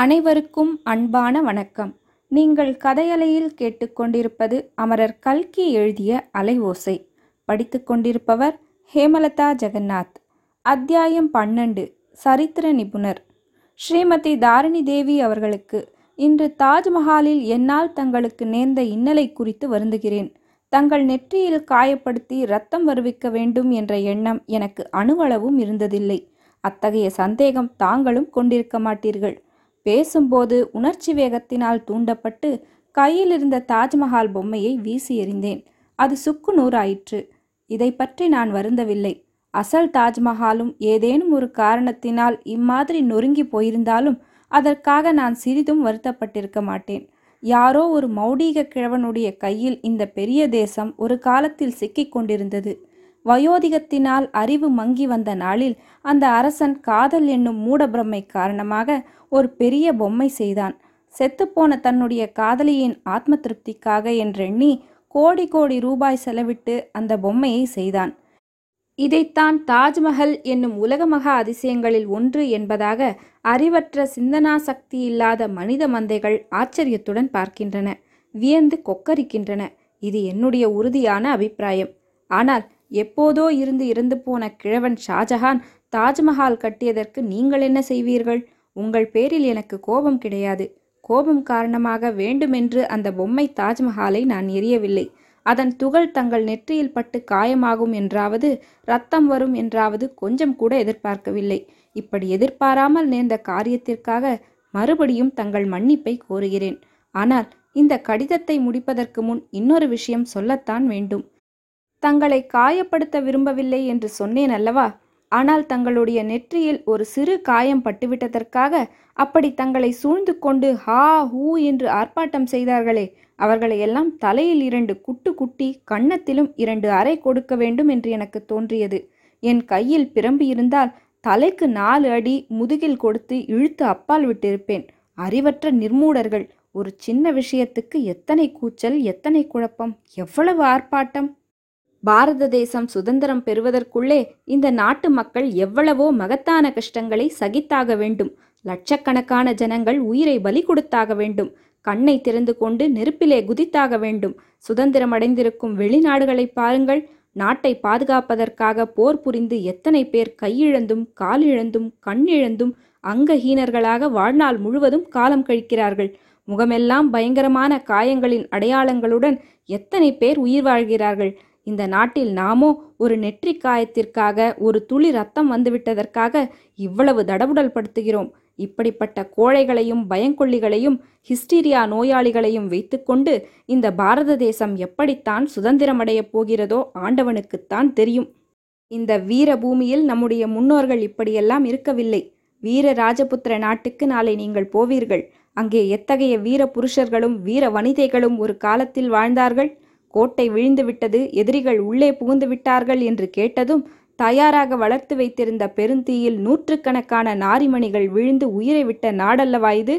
அனைவருக்கும் அன்பான வணக்கம். நீங்கள் கதையலையில் கேட்டுக்கொண்டிருப்பது அமரர் கல்கி எழுதிய அலை ஓசை. படித்து கொண்டிருப்பவர் ஹேமலதா ஜெகநாத். அத்தியாயம் 12. சரித்திர நிபுணர். ஸ்ரீமதி தாரிணி தேவி அவர்களுக்கு இன்று தாஜ்மஹாலில் என்னால் தங்களுக்கு நேர்ந்த இன்னலை குறித்து வருந்துகிறேன். தங்கள் நெற்றியில் காயப்படுத்தி இரத்தம் வருவிக்க வேண்டும் என்ற எண்ணம் எனக்கு அணுவளவும் இருந்ததில்லை. அத்தகைய சந்தேகம் தாங்களும் கொண்டிருக்க மாட்டீர்கள். பேசும்போது உணர்ச்சி வேகத்தினால் தூண்டப்பட்டு கையில் இருந்த தாஜ்மஹால் பொம்மையை வீசி எறிந்தேன். அது சுக்கு நூறாயிற்று. இதை பற்றி நான் வருந்தவில்லை. அசல் தாஜ்மஹாலும் ஏதேனும் ஒரு காரணத்தினால் இம்மாதிரி நொறுங்கி போயிருந்தாலும் அதற்காக நான் சிறிதும் வருத்தப்பட்டிருக்க மாட்டேன். யாரோ ஒரு மௌடீக கிழவனுடைய கையில் இந்த பெரிய தேசம் ஒரு காலத்தில் சிக்கிக் கொண்டிருந்தது. வயோதிகத்தினால் அறிவு மங்கி வந்த நாளில் அந்த அரசன் காதல் என்னும் மூடபிரமை காரணமாக ஒரு பெரிய பொம்மை செய்தான். செத்துப்போன தன்னுடைய காதலியின் ஆத்ம திருப்திக்காக என்றெண்ணி கோடி கோடி ரூபாய் செலவிட்டு அந்த பொம்மையை செய்தான். இதைத்தான் தாஜ்மஹல் என்னும் உலக மகா அதிசயங்களில் ஒன்று என்பதாக அறிவற்ற சிந்தனா சக்தி இல்லாத மனித மந்தைகள் ஆச்சரியத்துடன் பார்க்கின்றன, வியந்து கொக்கரிக்கின்றன. இது என்னுடைய உறுதியான அபிப்பிராயம். ஆனால் எப்போதோ இருந்து போன கிழவன் ஷாஜகான் தாஜ்மஹால் கட்டியதற்கு நீங்கள் என்ன செய்வீர்கள்? உங்கள் பேரில் எனக்கு கோபம் கிடையாது. கோபம் காரணமாக வேண்டுமென்று அந்த பொம்மை தாஜ்மஹாலை நான் எரியவில்லை. அதன் துகள் தங்கள் நெற்றியில் பட்டு காயமாகும் என்றாவது இரத்தம் வரும் என்றாவது கொஞ்சம் கூட எதிர்பார்க்கவில்லை. இப்படி எதிர்பாராமல் நேர்ந்த காரியத்திற்காக மறுபடியும் தங்கள் மன்னிப்பை கோருகிறேன். ஆனால் இந்த கடிதத்தை முடிப்பதற்கு முன் இன்னொரு விஷயம் சொல்லத்தான் வேண்டும். தங்களை காயப்படுத்த விரும்பவில்லை என்று சொன்னேன் அல்லவா? ஆனால் தங்களுடைய நெற்றியில் ஒரு சிறு காயம் பட்டுவிட்டதற்காக அப்படி தங்களை சூழ்ந்து கொண்டு ஹா ஹூ என்று ஆர்ப்பாட்டம் செய்தார்களே, அவர்களையெல்லாம் தலையில் 2 குட்டி கன்னத்திலும் 2 அறை கொடுக்க வேண்டும் என்று எனக்கு தோன்றியது. என் கையில் பிரம்பு இருந்தால் தலைக்கு 4 அடி முதுகில் கொடுத்து இழுத்து அப்பால் விட்டிருப்பேன். அறிவற்ற நிர்மூடர்கள். ஒரு சின்ன விஷயத்துக்கு எத்தனை கூச்சல், எத்தனை குழப்பம், எவ்வளவு ஆர்ப்பாட்டம்! பாரத தேசம் சுதந்திரம் பெறுவதற்குள்ளே இந்த நாட்டு மக்கள் எவ்வளவோ மகத்தான கஷ்டங்களை சகித்தாக வேண்டும். லட்சக்கணக்கான ஜனங்கள் உயிரை பலி கொடுத்தாக வேண்டும். கண்ணை திறந்து கொண்டு நெருப்பிலே குதித்தாக வேண்டும். சுதந்திரமடைந்திருக்கும் வெளிநாடுகளை பாருங்கள். நாட்டை பாதுகாப்பதற்காக போர் புரிந்து எத்தனை பேர் கையிழந்தும் காலிழந்தும் கண்ணிழந்தும் அங்கஹீனர்களாக வாழ்நாள் முழுவதும் காலம் கழிக்கிறார்கள். முகமெல்லாம் பயங்கரமான காயங்களின் அடையாளங்களுடன் எத்தனை பேர் உயிர் வாழ்கிறார்கள். இந்த நாட்டில் நாமோ ஒரு நெற்றி காயத்திற்காக, ஒரு துளி ரத்தம் வந்துவிட்டதற்காக இவ்வளவு தடபுடல் படுத்துகிறோம். இப்படிப்பட்ட கோழைகளையும் பயங்கொள்ளிகளையும் ஹிஸ்டீரியா நோயாளிகளையும் வைத்துக்கொண்டு இந்த பாரத தேசம் எப்படித்தான் சுதந்திரமடையப் போகிறதோ ஆண்டவனுக்குத்தான் தெரியும். இந்த வீர பூமியில் நம்முடைய முன்னோர்கள் இப்படியெல்லாம் இருக்கவில்லை. வீர ராஜபுத்திர நாட்டுக்கு நாளை நீங்கள் போவீர்கள். அங்கே எத்தகைய வீர புருஷர்களும் வீர வனிதைகளும் ஒரு காலத்தில் வாழ்ந்தார்கள். கோட்டை விழுந்து விட்டது, எதிரிகள் உள்ளே புகுந்து விட்டார்கள் என்று கேட்டதும் தயாராக வளர்த்து வைத்திருந்த பெருந்தீயில் 100கணக்கான நாரிமணிகள் விழுந்து உயிரை விட்ட நாடல்லவா இது?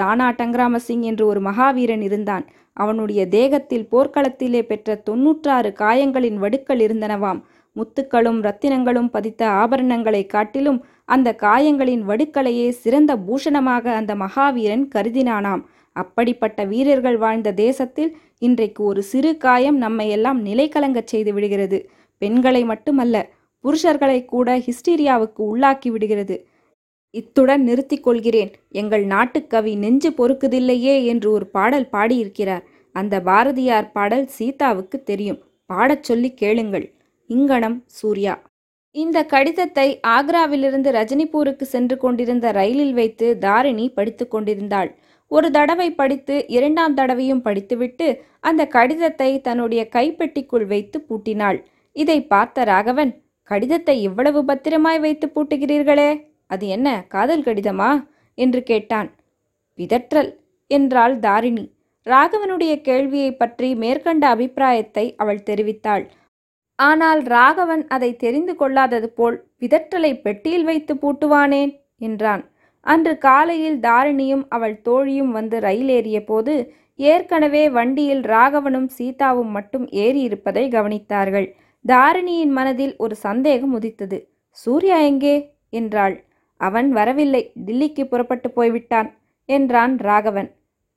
ராணா டங்கராமசிங் என்று ஒரு மகாவீரன் இருந்தான். அவனுடைய தேகத்தில் போர்க்களத்திலே பெற்ற 96 காயங்களின் வடுக்கள் இருந்தனவாம். முத்துக்களும் இரத்தினங்களும் பதித்த ஆபரணங்களை காட்டிலும் அந்த காயங்களின் வடுக்களையே சிறந்த பூஷணமாக அந்த மகாவீரன் கருதினானாம். அப்படிப்பட்ட வீரர்கள் வாழ்ந்த தேசத்தில் இன்றைக்கு ஒரு சிறு காயம் நம்மையெல்லாம் நிலை கலங்கச் செய்து விடுகிறது. பெண்களை மட்டுமல்ல, புருஷர்களை கூட ஹிஸ்டீரியாவுக்கு உள்ளாக்கி விடுகிறது. இத்துடன் நிறுத்திக் கொள்கிறேன். எங்கள் நாட்டுக்கவி நெஞ்சு பொறுக்குதில்லையே என்று ஒரு பாடல் பாடியிருக்கிறார். அந்த பாரதியார் பாடல் சீதாவுக்கு தெரியும். பாடச் சொல்லி கேளுங்கள். இங்கனம் சூர்யா. இந்த கடிதத்தை ஆக்ராவிலிருந்து ரஜினிபூருக்கு சென்று கொண்டிருந்த ரயிலில் வைத்து தாரிணி படித்து கொண்டிருந்தாள். ஒரு தடவை படித்து 2ஆம் தடவையும் படித்துவிட்டு அந்த கடிதத்தை தன்னுடைய கைப்பெட்டிக்குள் வைத்து பூட்டினாள். இதை பார்த்த ராகவன், கடிதத்தை இவ்வளவு பத்திரமாய் வைத்து பூட்டுகிறீர்களே, அது என்ன காதல் கடிதமா என்று கேட்டான். பிதற்றல் என்றாள் தாரிணி. ராகவனுடைய கேள்வியை பற்றி மேற்கண்ட அபிப்பிராயத்தை அவள் தெரிவித்தாள். ஆனால் ராகவன் அதை தெரிந்து கொள்ளாதது போல், பிதற்றலை பெட்டியில் வைத்து பூட்டுவானேன் என்றான். அன்று காலையில் தாரிணியும் அவள் தோழியும் வந்து ரயில் ஏறிய போது ஏற்கனவே வண்டியில் ராகவனும் சீதாவும் மட்டும் ஏறியிருப்பதை கவனித்தார்கள். தாரிணியின் மனதில் ஒரு சந்தேகம் உதித்தது. சூர்யா எங்கே என்றாள். அவன் வரவில்லை, டில்லிக்கு புறப்பட்டு போய்விட்டான். என்றான் ராகவன்.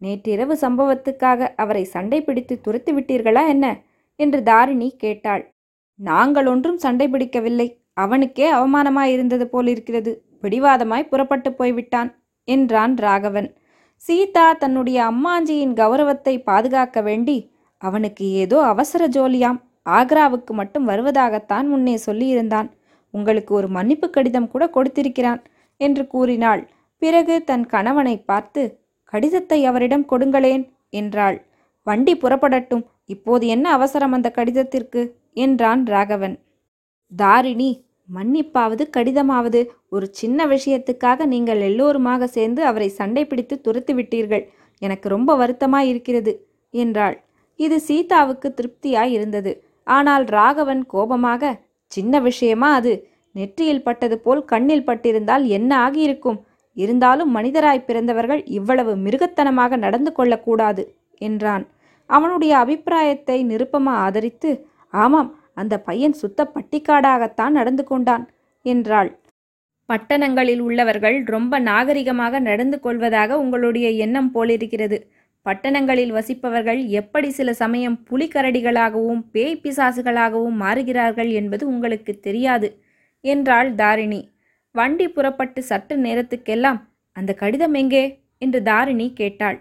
நேற்றிரவு சம்பவத்துக்காக அவரை சண்டை பிடித்து துரத்து விட்டீர்களா என்ன என்று தாரிணி கேட்டாள். நாங்கள் ஒன்றும் சண்டை பிடிக்கவில்லை, அவனுக்கே அவமானமாயிருந்தது போலிருக்கிறது, பிடிவாதமாய் புறப்பட்டு போய்விட்டான் என்றான் ராகவன். சீதா தன்னுடைய அம்மாஞ்சியின் கௌரவத்தை பாதுகாக்க வேண்டி அவனுக்கு ஏதோ அவசர ஜோலியாம், ஆக்ராவுக்கு மட்டும் வருவதாகத்தான் முன்னே சொல்லியிருந்தான், உங்களுக்கு ஒரு மன்னிப்பு கடிதம் கூட கொடுத்திருக்கிறான் என்று கூறினாள். பிறகு தன் கணவனை பார்த்து, கடிதத்தை அவரிடம் கொடுங்களேன் என்றாள். வண்டி புறப்படட்டும், இப்போது என்ன அவசரம் அந்த கடிதத்திற்கு என்றான் ராகவன். தாரிணி, மன்னிப்பாவது கடிதமாவது ஒரு சின்ன விஷயத்துக்காக நீங்கள் எல்லோருமாக சேர்ந்து அவரை சண்டை பிடித்து துரத்து விட்டீர்கள், எனக்கு ரொம்ப வருத்தமாய் இருக்கிறது என்றாள். இது சீதாவுக்கு திருப்தியாய் இருந்தது. ஆனால் ராகவன் கோபமாக, சின்ன விஷயமா அது, நெற்றியில் பட்டது போல் கண்ணில் பட்டிருந்தால் என்ன ஆகியிருக்கும், இருந்தாலும் மனிதராய் பிறந்தவர்கள் இவ்வளவு மிருகத்தனமாக நடந்து கொள்ளக்கூடாது என்றான். அவனுடைய அபிப்பிராயத்தை நிருபமா ஆதரித்து, ஆமாம், அந்த பையன் சுத்த பட்டிக்காடாகத்தான் நடந்து கொண்டான் என்றாள். பட்டணங்களில் உள்ளவர்கள் ரொம்ப நாகரிகமாக நடந்து கொள்வதாக உங்களுடைய எண்ணம் போலிருக்கிறது. பட்டணங்களில் வசிப்பவர்கள் எப்படி சில சமயம் புலிகரடிகளாகவும் பேய் பிசாசுகளாகவும் மாறுகிறார்கள் என்பது உங்களுக்கு தெரியாது என்றாள் தாரிணி. வண்டி புறப்பட்டு சற்று நேரத்துக்கெல்லாம், அந்த கடிதம் எங்கே என்று தாரிணி கேட்டாள்.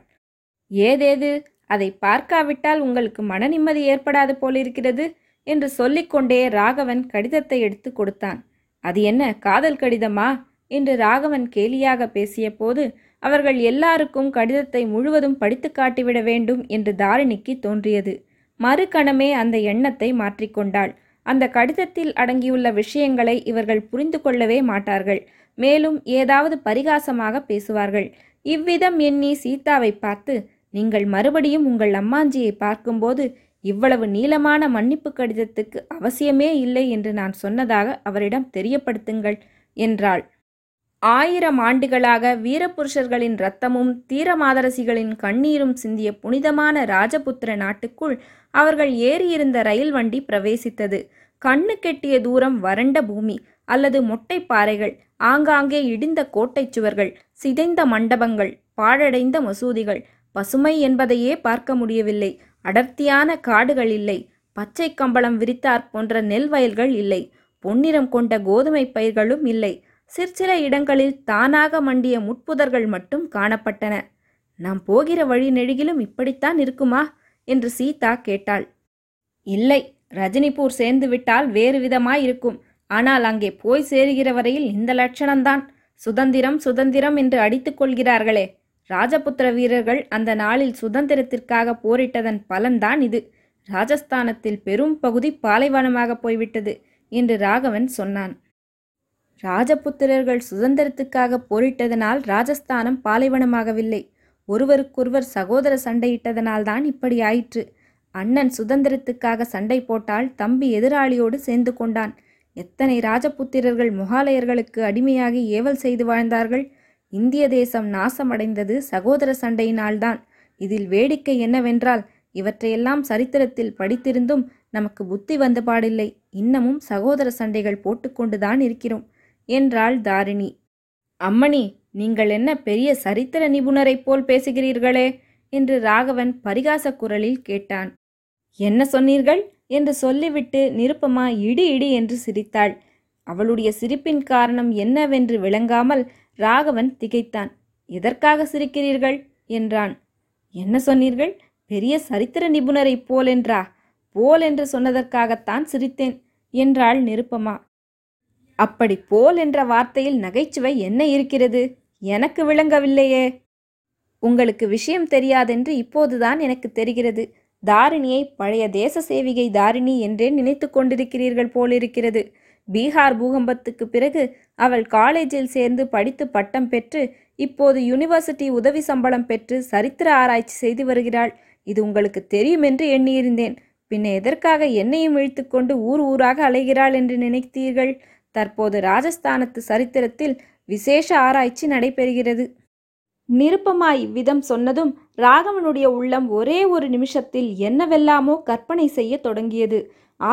ஏதேது, அதை பார்க்காவிட்டால் உங்களுக்கு மன நிம்மதி ஏற்படாது போலிருக்கிறது என்று சொல்லிக்கொண்டே ராகவன் கடிதத்தை எடுத்து கொடுத்தான். அது என்ன காதல் கடிதமா என்று ராகவன் கேலியாக பேசிய போது அவர்கள் எல்லாருக்கும் கடிதத்தை முழுவதும் படித்து காட்டிவிட வேண்டும் என்று தாரிணிக்கு தோன்றியது. மறுகணமே அந்த எண்ணத்தை மாற்றிக்கொண்டாள். அந்த கடிதத்தில் அடங்கியுள்ள விஷயங்களை இவர்கள் புரிந்து கொள்ளவே மாட்டார்கள், மேலும் ஏதாவது பரிகாசமாக பேசுவார்கள். இவ்விதம் எண்ணி சீதாவை பார்த்து, நீங்கள் மறுபடியும் உங்கள் அம்மாஞ்சியை பார்க்கும்போது இவ்வளவு நீளமான மன்னிப்பு கடிதத்துக்கு அவசியமே இல்லை என்று நான் சொன்னதாக அவரிடம் தெரியப்படுத்துங்கள் என்றாள். 1000 ஆண்டுகளாக வீரபுருஷர்களின் இரத்தமும் தீரமாதரசிகளின் கண்ணீரும் சிந்திய புனிதமான ராஜபுத்திர நாட்டுக்குள் அவர்கள் ஏறியிருந்த ரயில் வண்டி பிரவேசித்தது. கண்ணு கெட்டிய தூரம் வறண்ட பூமி அல்லது மொட்டை பாறைகள், ஆங்காங்கே இடிந்த கோட்டை சுவர்கள், சிதைந்த மண்டபங்கள், பாழடைந்த மசூதிகள், பசுமை என்பதையே பார்க்க முடியவில்லை, அடர்த்தியான காடுகள் இல்லை, பச்சை கம்பளம் விரித்தார் போன்ற நெல் வயல்கள் இல்லை, பொன்னிறம் கொண்ட கோதுமை பயிர்களும் இல்லை, சிற்சில இடங்களில் தானாக மண்டிய முட்புதர்கள் மட்டும் காணப்பட்டன. நாம் போகிற வழி நெடுகிலும் இப்படித்தான் இருக்குமா என்று சீதா கேட்டாள். இல்லை, ரஜினிபூர் சேர்ந்து விட்டால் வேறு விதமாயிருக்கும், ஆனால் அங்கே போய் சேருகிற வரையில் இந்த லட்சணம்தான், சுதந்திரம் சுதந்திரம் என்று அடித்துக் கொள்கிறார்களே. ராஜபுத்திர வீரர்கள் அந்த நாளில் சுதந்திரத்திற்காக போரிட்டதன் பலன்தான் இது. ராஜஸ்தானத்தில் பெரும் பகுதி பாலைவனமாக போய்விட்டது என்று ராகவன் சொன்னான். ராஜபுத்திரர்கள் சுதந்திரத்துக்காக போரிட்டதனால் ராஜஸ்தானம் பாலைவனமாகவில்லை, ஒருவருக்கொருவர் சகோதர சண்டையிட்டதனால்தான் இப்படி ஆயிற்று. அண்ணன் சுதந்திரத்துக்காக சண்டை போட்டால் தம்பி எதிராளியோடு சேர்ந்து கொண்டான். எத்தனை ராஜபுத்திரர்கள் முகாலயர்களுக்கு அடிமையாகி ஏவல் செய்து வாழ்ந்தார்கள். இந்திய தேசம் நாசமடைந்தது சகோதர சண்டையினால்தான். இதில் வேடிக்கை என்னவென்றால், இவற்றையெல்லாம் சரித்திரத்தில் படித்திருந்தும் நமக்கு புத்தி வந்து பாடில்லை, இன்னமும் சகோதர சண்டைகள் போட்டுக்கொண்டுதான் இருக்கிறோம் என்றாள் தாரிணி. அம்மணி, நீங்கள் என்ன பெரிய சரித்திர நிபுணரை போல் பேசுகிறீர்களே என்று ராகவன் பரிகாச குரலில் கேட்டான். என்ன சொன்னீர்கள் என்று சொல்லிவிட்டு நிருபமா இடி இடி என்று சிரித்தாள். அவளுடைய சிரிப்பின் காரணம் என்னவென்று விளங்காமல் ராகவன் திகைத்தான். எதற்காக சிரிக்கிறீர்கள் என்றான். என்ன சொன்னீர்கள், பெரிய சரித்திர நிபுணரை போலென்றா? போல் என்று சொன்னதற்காகத்தான் சிரித்தேன் என்றாள் நிருபமா. அப்படி போல் என்ற வார்த்தையில் நகைச்சுவை என்ன இருக்கிறது, எனக்கு விளங்கவில்லையே. உங்களுக்கு விஷயம் தெரியாதென்று இப்போதுதான் எனக்கு தெரிகிறது. தாரிணியை பழைய தேச சேவிகை தாரிணி என்றே நினைத்து கொண்டிருக்கிறீர்கள் போலிருக்கிறது. பீகார் பூகம்பத்துக்கு பிறகு அவள் காலேஜில் சேர்ந்து படித்து பட்டம் பெற்று இப்போது யூனிவர்சிட்டி உதவி சம்பளம் பெற்று சரித்திர ஆராய்ச்சி செய்து வருகிறாள். இது உங்களுக்கு தெரியும் என்று எண்ணியிருந்தேன். பின்ன எதற்காக என்னையும் இழுத்துக்கொண்டு ஊர் ஊராக அலைகிறாள் என்று நினைத்தீர்கள்? தற்போது ராஜஸ்தானத்து சரித்திரத்தில் விசேஷ ஆராய்ச்சி நடைபெறுகிறது. நிருபமா இவ்விதம் சொன்னதும் ராகவனுடைய உள்ளம் ஒரே ஒரு நிமிஷத்தில் என்னவெல்லாமோ கற்பனை செய்ய தொடங்கியது.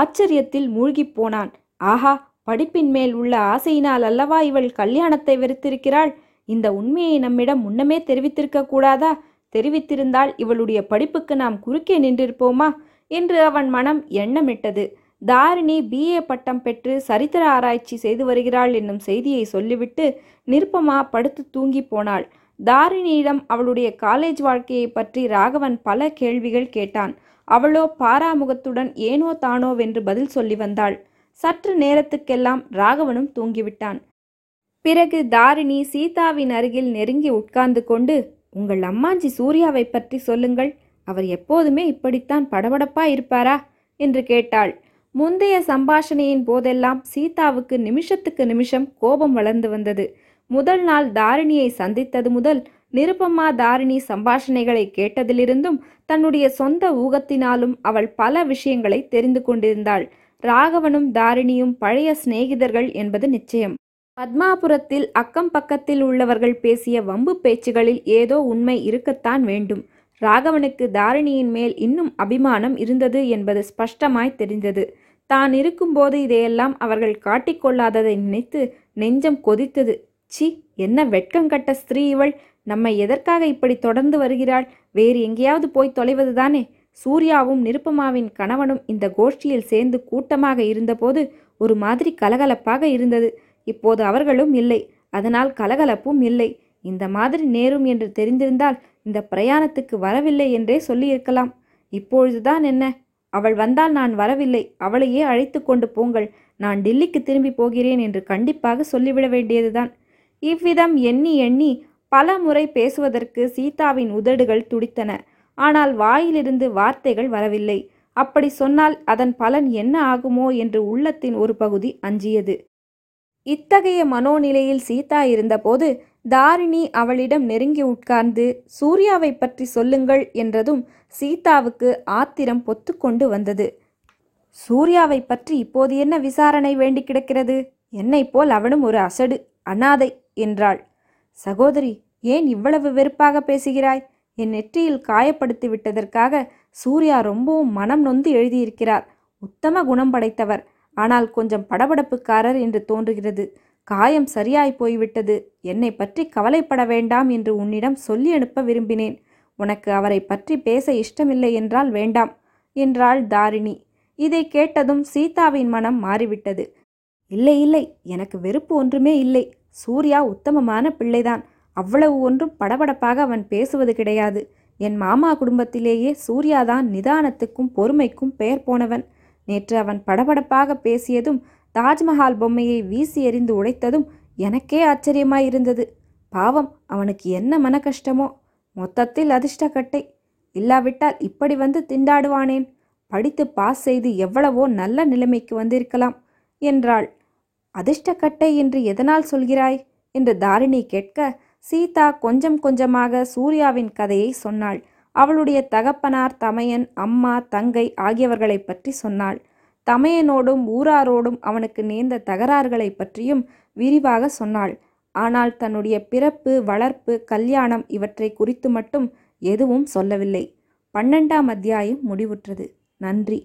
ஆச்சரியத்தில் மூழ்கிப் போனான். ஆஹா, படிப்பின் மேல் உள்ள ஆசையினால் அல்லவா இவள் கல்யாணத்தை வெறுத்திருக்கிறாள் இந்த உண்மையை நம்மிடம் முன்னமே தெரிவித்திருக்க கூடாதா? தெரிவித்திருந்தால் இவளுடைய படிப்புக்கு நாம் குறுக்கே நின்றிருப்போமா என்று அவன் மனம் எண்ணமிட்டது. தாரிணி BA பட்டம் பெற்று சரித்திர ஆராய்ச்சி செய்து வருகிறாள் என்னும் செய்தியை சொல்லிவிட்டு நிருபமா படுத்து தூங்கி போனாள். தாரிணியிடம் அவளுடைய காலேஜ் வாழ்க்கையை பற்றி ராகவன் பல கேள்விகள் கேட்டான். அவளோ பாராமுகத்துடன் ஏனோ தானோவென்று பதில் சொல்லி வந்தாள். சற்று நேரத்துக்கெல்லாம் ராகவனும் தூங்கிவிட்டான். பிறகு தாரிணி சீதாவின் அருகில் நெருங்கி உட்கார்ந்து கொண்டு, உங்கள் அம்மாஞ்சி சூர்யாவை பற்றி சொல்லுங்கள், அவர் எப்போதுமே இப்படித்தான் படபடப்பாய் இருப்பாரா என்று கேட்டாள். முந்தைய சம்பாஷணையின் போதெல்லாம் சீதாவுக்கு நிமிஷத்துக்கு நிமிஷம் கோபம் வளர்ந்து வந்தது. முதல் நாள் தாரிணியை சந்தித்தது முதல் நிருபமா தாரிணி சம்பாஷணைகளை கேட்டதிலிருந்தும் தன்னுடைய சொந்த ஊகத்தினாலும் அவள் பல விஷயங்களை தெரிந்து கொண்டிருந்தாள். ராகவனும் தாரிணியும் பழைய சிநேகிதர்கள் என்பது நிச்சயம். பத்மாபுரத்தில் அக்கம் பக்கத்தில் உள்ளவர்கள் பேசிய வம்பு பேச்சுகளில் ஏதோ உண்மை இருக்கத்தான் வேண்டும். ராகவனுக்கு தாரிணியின் மேல் இன்னும் அபிமானம் இருந்தது என்பது ஸ்பஷ்டமாய் தெரிந்தது. தான் இருக்கும்போது இதையெல்லாம் அவர்கள் காட்டிக்கொள்ளாததை நினைத்து நெஞ்சம் கொதித்தது. சி, என்ன வெட்கங்கட்ட ஸ்திரீ இவள்! நம்மை எதற்காக இப்படி தொடர்ந்து வருகிறாள்? வேறு எங்கேயாவது போய் தொலைவதுதானே? சூர்யாவும் நிருபமாவின் கணவனும் இந்த கோஷ்டியில் சேர்ந்து கூட்டமாக இருந்தபோது ஒரு மாதிரி கலகலப்பாக இருந்தது. இப்போது அவர்களும் இல்லை, அதனால் கலகலப்பும் இல்லை. இந்த மாதிரி நேரும் என்று தெரிந்திருந்தால் இந்த பிரயாணத்துக்கு வரவில்லை என்றே சொல்லியிருக்கலாம். இப்பொழுதுதான் என்ன? அவள் வந்தால் நான் வரவில்லை, அவளையே அழைத்து கொண்டு போங்கள், நான் டில்லிக்கு திரும்பி போகிறேன் என்று கண்டிப்பாக சொல்லிவிட வேண்டியதுதான். இவ்விதம் எண்ணி எண்ணி பல முறை பேசுவதற்கு சீதாவின் உதடுகள் துடித்தன. ஆனால் வாயிலிருந்து வார்த்தைகள் வரவில்லை. அப்படி சொன்னால் அதன் பலன் என்ன ஆகுமோ என்று உள்ளத்தின் ஒரு பகுதி அஞ்சியது. இத்தகைய மனோநிலையில் சீதா இருந்தபோது தாரிணி அவளிடம் நெருங்கி உட்கார்ந்து சூர்யாவை பற்றி சொல்லுங்கள் என்றதும் சீதாவுக்கு ஆத்திரம் பொத்து கொண்டு வந்தது. சூர்யாவை பற்றி இப்போது என்ன விசாரணை வேண்டி கிடக்கிறது? என்னை போல் அவனும் ஒரு அசடு, அனாதை என்றாள். சகோதரி, ஏன் இவ்வளவு வெறுப்பாக பேசுகிறாய்? என் நெற்றியில் காயப்படுத்தி விட்டதற்காக சூர்யா ரொம்பவும் மனம் நொந்து எழுதியிருக்கிறார். உத்தம குணம் படைத்தவர், ஆனால் கொஞ்சம் படபடப்புக்காரர் என்று தோன்றுகிறது. காயம் சரியாய் போய்விட்டது, என்னை பற்றி கவலைப்பட வேண்டாம் என்று உன்னிடம் சொல்லி அனுப்ப விரும்பினேன். உனக்கு அவரை பற்றி பேச இஷ்டமில்லை என்றால் வேண்டாம் என்றாள் தாரிணி. இதை கேட்டதும் சீதாவின் மனம் மாறிவிட்டது. இல்லை இல்லை, எனக்கு வெறுப்பு ஒன்றுமே இல்லை. சூர்யா உத்தமமான பிள்ளைதான், அவ்வளவு ஒன்றும் படபடப்பாக அவன் பேசுவது கிடையாது. என் மாமா குடும்பத்திலேயே சூர்யாதான் நிதானத்துக்கும் பொறுமைக்கும் பெயர் போனவன். நேற்று அவன் படபடப்பாக பேசியதும், தாஜ்மஹால் பொம்மையை வீசி எறிந்து உடைத்ததும் எனக்கே ஆச்சரியமாயிருந்தது. பாவம், அவனுக்கு என்ன மன கஷ்டமோ! மொத்தத்தில் அதிர்ஷ்டக்கட்டை. இல்லாவிட்டால் இப்படி வந்து திண்டாடுவானேன்? படித்து பாஸ் செய்து எவ்வளவோ நல்ல நிலைமைக்கு வந்திருக்கலாம் என்றாள். அதிர்ஷ்டக்கட்டை என்று எதனால் சொல்கிறாய் என்று தாரிணி கேட்க, சீதா கொஞ்சம் கொஞ்சமாக சூர்யாவின் கதையை சொன்னாள். அவளுடைய தகப்பனார், தமையன், அம்மா, தங்கை ஆகியவர்களை பற்றி சொன்னாள். தமையனோடும் ஊராரோடும் அவனுக்கு நேர்ந்த தகராறுகளை பற்றியும் விரிவாக சொன்னாள். ஆனால் தன்னுடைய பிறப்பு, வளர்ப்பு, கல்யாணம் இவற்றை குறித்து மட்டும் எதுவும் சொல்லவில்லை. 12ஆம் அத்தியாயம் முடிவுற்றது. நன்றி.